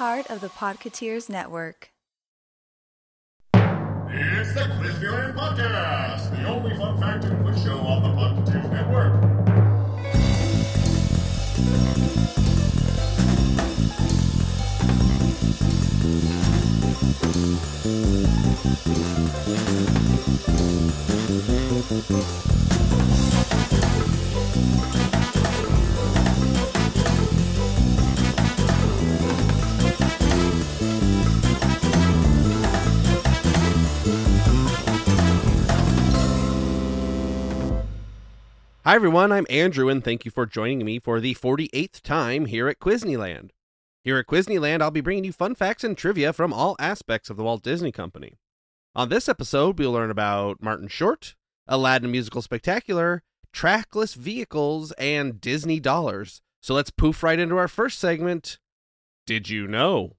part of the Podketeers Network. It's the Quizneyland Podcast, the only fun fact and quiz show on the Podketeers Network. Hi everyone, I'm Andrew, and thank you for joining me for the 48th time here at Quizneyland. Here at Quizneyland, I'll be bringing you fun facts and trivia from all aspects of the Walt Disney Company. On this episode, we'll learn about Martin Short, Aladdin Musical Spectacular, Trackless Vehicles, and Disney Dollars. So let's poof right into our first segment, Did You Know?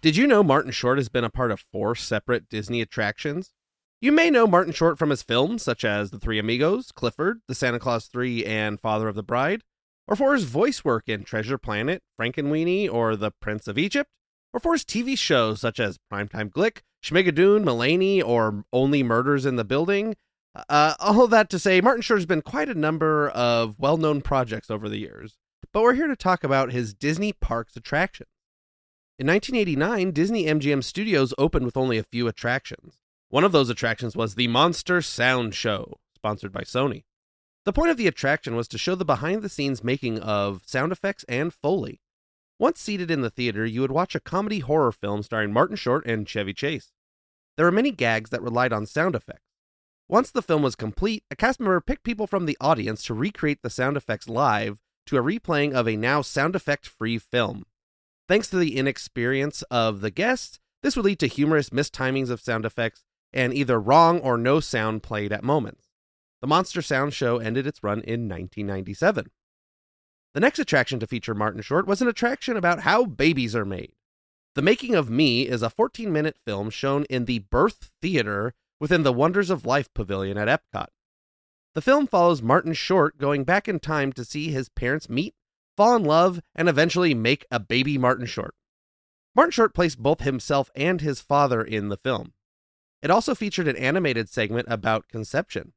Did you know Martin Short has been a part of 4 separate Disney attractions? You may know Martin Short from his films such as The Three Amigos, Clifford, The Santa Claus Three, and Father of the Bride, or for his voice work in Treasure Planet, Frankenweenie, or The Prince of Egypt, or for his TV shows such as Primetime Glick, Schmigadoon, Mulaney, or Only Murders in the Building. All that to say, Martin Short has been quite a number of well-known projects over the years, but we're here to talk about his Disney Parks attractions. In 1989, Disney MGM Studios opened with only a few attractions. One of those attractions was the Monster Sound Show, sponsored by Sony. The point of the attraction was to show the behind-the-scenes making of sound effects and Foley. Once seated in the theater, you would watch a comedy horror film starring Martin Short and Chevy Chase. There were many gags that relied on sound effects. Once the film was complete, a cast member picked people from the audience to recreate the sound effects live to a replaying of a now sound effect-free film. Thanks to the inexperience of the guests, this would lead to humorous mistimings of sound effects and either wrong or no sound played at moments. The Monster Sound Show ended its run in 1997. The next attraction to feature Martin Short was an attraction about how babies are made. The Making of Me is a 14-minute film shown in the Birth Theater within the Wonders of Life Pavilion at Epcot. The film follows Martin Short going back in time to see his parents meet, fall in love, and eventually make a baby Martin Short. Martin Short plays both himself and his father in the film. It also featured an animated segment about conception.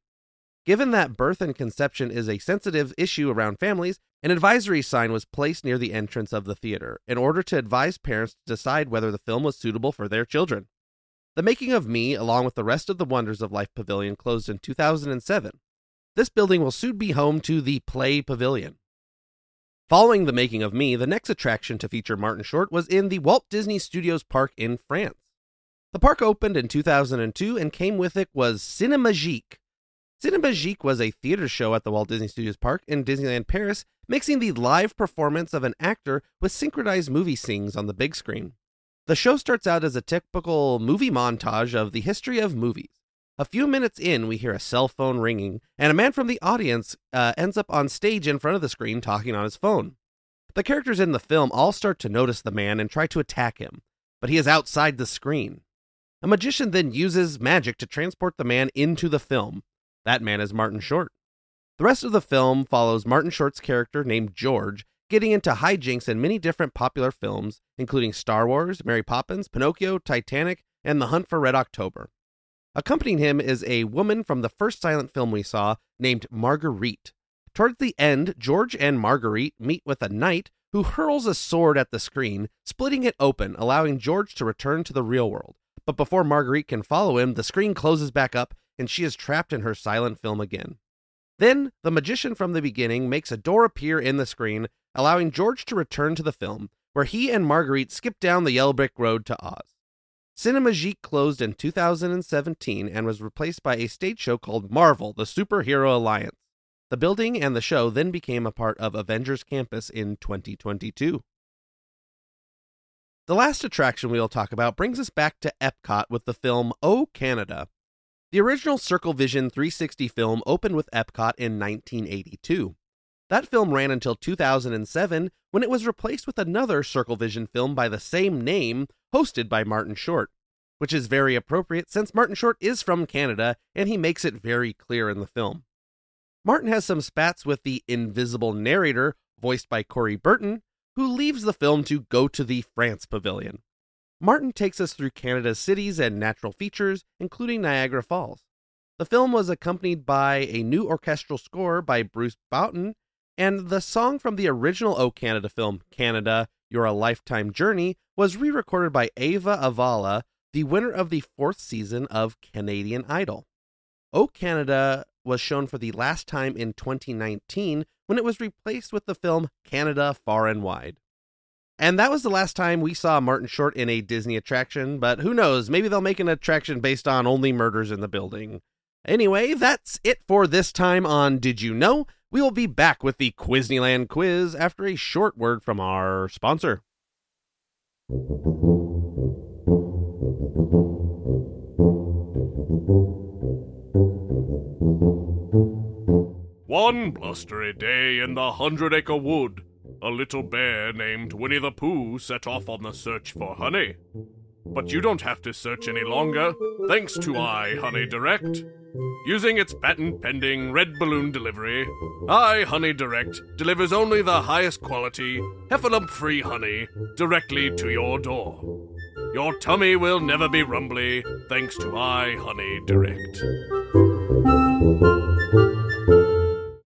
Given that birth and conception is a sensitive issue around families, an advisory sign was placed near the entrance of the theater in order to advise parents to decide whether the film was suitable for their children. The Making of Me, along with the rest of the Wonders of Life Pavilion, closed in 2007. This building will soon be home to the Play Pavilion. Following The Making of Me, the next attraction to feature Martin Short was in the Walt Disney Studios Park in France. The park opened in 2002, and came with it was Cinemagique. Cinemagique was a theater show at the Walt Disney Studios Park in Disneyland Paris, mixing the live performance of an actor with synchronized movie scenes on the big screen. The show starts out as a typical movie montage of the history of movies. A few minutes in, we hear a cell phone ringing, and a man from the audience ends up on stage in front of the screen talking on his phone. The characters in the film all start to notice the man and try to attack him, but he is outside the screen. A magician then uses magic to transport the man into the film. That man is Martin Short. The rest of the film follows Martin Short's character named George getting into hijinks in many different popular films, including Star Wars, Mary Poppins, Pinocchio, Titanic, and The Hunt for Red October. Accompanying him is a woman from the first silent film we saw named Marguerite. Towards the end, George and Marguerite meet with a knight who hurls a sword at the screen, splitting it open, allowing George to return to the real world. But before Marguerite can follow him, the screen closes back up, and she is trapped in her silent film again. Then, the magician from the beginning makes a door appear in the screen, allowing George to return to the film, where he and Marguerite skip down the yellow brick road to Oz. Cinemagique closed in 2017 and was replaced by a stage show called Marvel, The Superhero Alliance. The building and the show then became a part of Avengers Campus in 2022. The last attraction we'll talk about brings us back to Epcot with the film Oh Canada. The original Circle Vision 360 film opened with Epcot in 1982. That film ran until 2007 when it was replaced with another Circle Vision film by the same name hosted by Martin Short, which is very appropriate since Martin Short is from Canada and he makes it very clear in the film. Martin has some spats with the invisible narrator, voiced by Corey Burton, who leaves the film to go to the France Pavilion. Martin takes us through Canada's cities and natural features, including Niagara Falls. The film was accompanied by a new orchestral score by Bruce Boughton, and the song from the original Oh Canada film, Canada, You're a Lifetime Journey, was re-recorded by Ava Avala, the winner of the 4th season of Canadian Idol. Oh Canada was shown for the last time in 2019 when it was replaced with the film Canada Far and Wide. And that was the last time we saw Martin Short in a Disney attraction, but who knows, maybe they'll make an attraction based on Only Murders in the Building. Anyway, that's it for this time on Did You Know? We will be back with the Quizneyland quiz after a short word from our sponsor. One blustery day in the 100-acre wood, a little bear named Winnie the Pooh set off on the search for honey. But you don't have to search any longer, thanks to iHoneyDirect. Using its patent-pending red balloon delivery, iHoneyDirect delivers only the highest quality, heffalump-free honey directly to your door. Your tummy will never be rumbly, thanks to iHoneyDirect.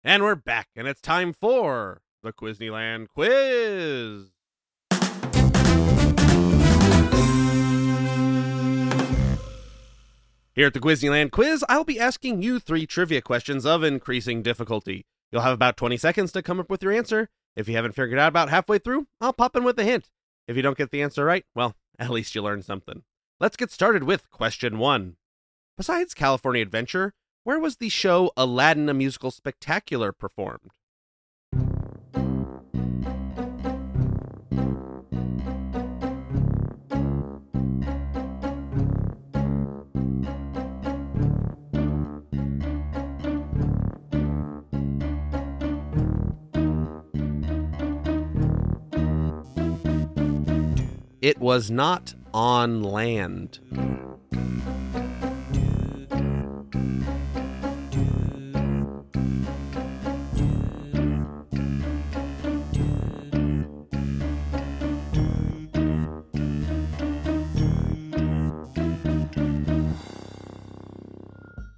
And we're back, and it's time for the Quizneyland quiz. Here at the Quizneyland quiz, I'll be asking you 3 trivia questions of increasing difficulty. You'll have about 20 seconds to come up with your answer. If you haven't figured out about halfway through, I'll pop in with a hint. If you don't get the answer right, well, at least you learned something. Let's get started with question 1. Besides California Adventure, where was the show Aladdin: A Musical Spectacular performed? It was not on land.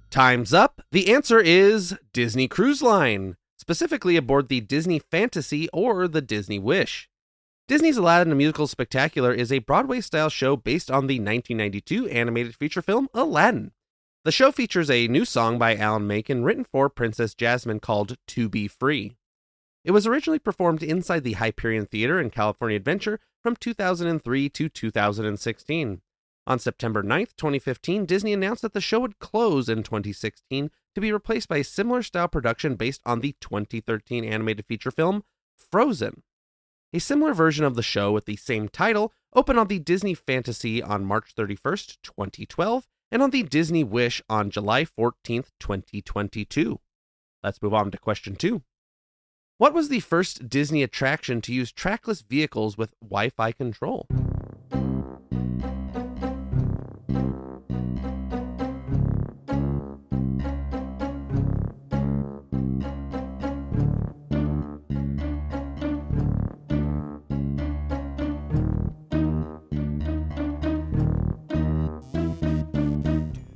Time's up. The answer is Disney Cruise Line, specifically aboard the Disney Fantasy or the Disney Wish. Disney's Aladdin: A Musical Spectacular is a Broadway-style show based on the 1992 animated feature film Aladdin. The show features a new song by Alan Menken written for Princess Jasmine called To Be Free. It was originally performed inside the Hyperion Theater in California Adventure from 2003 to 2016. On September 9th, 2015, Disney announced that the show would close in 2016 to be replaced by a similar-style production based on the 2013 animated feature film Frozen. A similar version of the show with the same title opened on the Disney Fantasy on March 31st, 2012, and on the Disney Wish on July 14th, 2022. Let's move on to question 2. What was the first Disney attraction to use trackless vehicles with Wi-Fi control?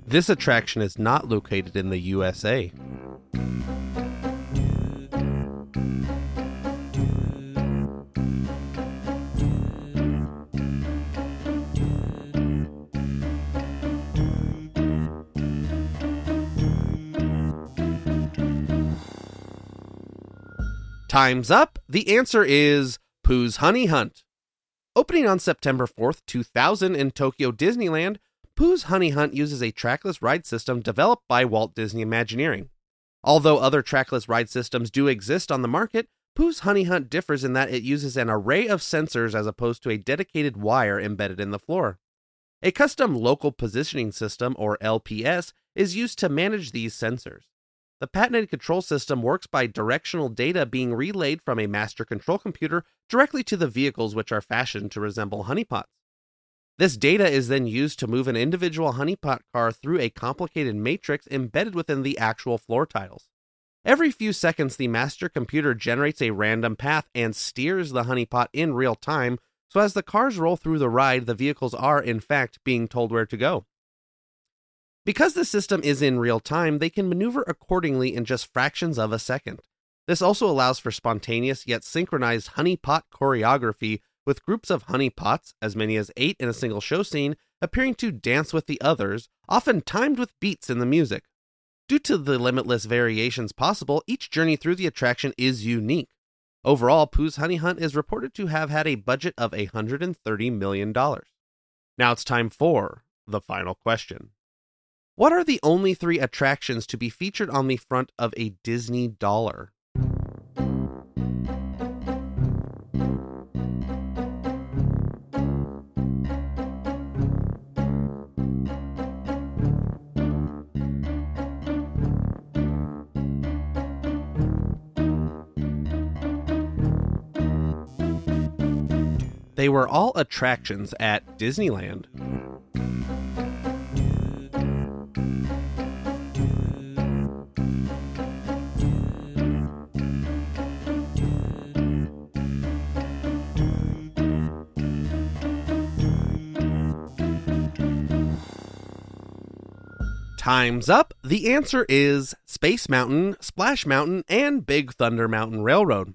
This attraction is not located in the USA. Time's up. The answer is Pooh's Honey Hunt. Opening on September 4th, 2000 in Tokyo Disneyland, Pooh's Honey Hunt uses a trackless ride system developed by Walt Disney Imagineering. Although other trackless ride systems do exist on the market, Pooh's Honey Hunt differs in that it uses an array of sensors as opposed to a dedicated wire embedded in the floor. A custom local positioning system, or LPS, is used to manage these sensors. The patented control system works by directional data being relayed from a master control computer directly to the vehicles, which are fashioned to resemble honeypots. This data is then used to move an individual honeypot car through a complicated matrix embedded within the actual floor tiles. Every few seconds, the master computer generates a random path and steers the honeypot in real time, so as the cars roll through the ride, the vehicles are, in fact, being told where to go. Because the system is in real time, they can maneuver accordingly in just fractions of a second. This also allows for spontaneous yet synchronized honeypot choreography, with groups of honeypots, as many as 8 in a single show scene, appearing to dance with the others, often timed with beats in the music. Due to the limitless variations possible, each journey through the attraction is unique. Overall, Pooh's Honey Hunt is reported to have had a budget of $130 million. Now it's time for the final question. What are the only 3 attractions to be featured on the front of a Disney dollar? They were all attractions at Disneyland. Time's up. The answer is Space Mountain, Splash Mountain, and Big Thunder Mountain Railroad.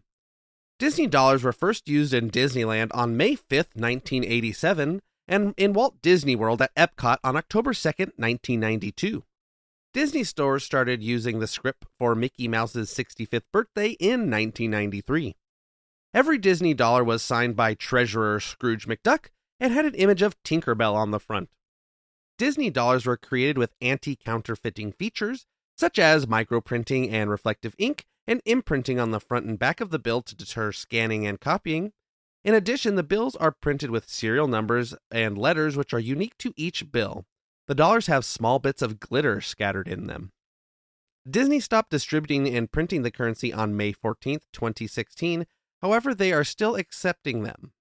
Disney dollars were first used in Disneyland on May 5th, 1987, and in Walt Disney World at Epcot on October 2nd, 1992. Disney stores started using the script for Mickey Mouse's 65th birthday in 1993. Every Disney dollar was signed by Treasurer Scrooge McDuck and had an image of Tinkerbell on the front. Disney dollars were created with anti-counterfeiting features, such as microprinting and reflective ink, and imprinting on the front and back of the bill to deter scanning and copying. In addition, the bills are printed with serial numbers and letters which are unique to each bill. The dollars have small bits of glitter scattered in them. Disney stopped distributing and printing the currency on May 14, 2016. However, they are still accepting them.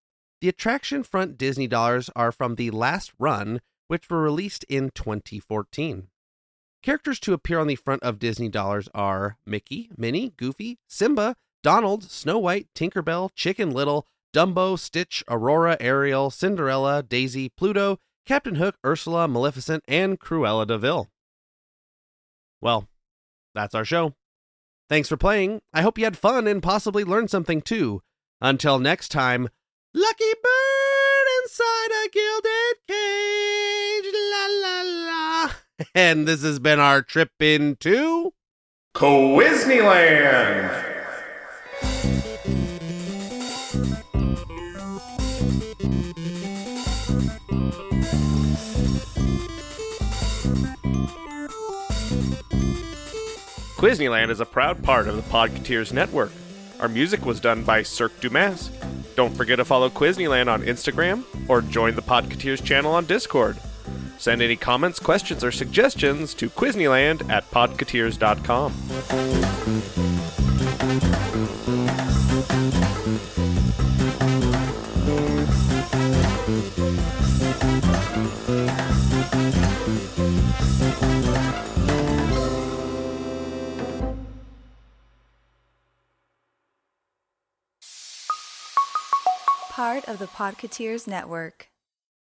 The attraction front Disney dollars are from the last run, which were released in 2014. Characters to appear on the front of Disney dollars are Mickey, Minnie, Goofy, Simba, Donald, Snow White, Tinkerbell, Chicken Little, Dumbo, Stitch, Aurora, Ariel, Cinderella, Daisy, Pluto, Captain Hook, Ursula, Maleficent, and Cruella de Vil. Well, that's our show. Thanks for playing. I hope you had fun and possibly learned something too. Until next time, Lucky Bird inside a gilded cage, la la la. And this has been our trip into Quizneyland. Quizneyland is a proud part of the Podketeers network. Our music was done by Cirque du Masque. Don't forget to follow Quizneyland on Instagram or join the Podketeers channel on Discord. Send any comments, questions, or suggestions to quizneyland@podketeers.com. Part of the Podketeers Network.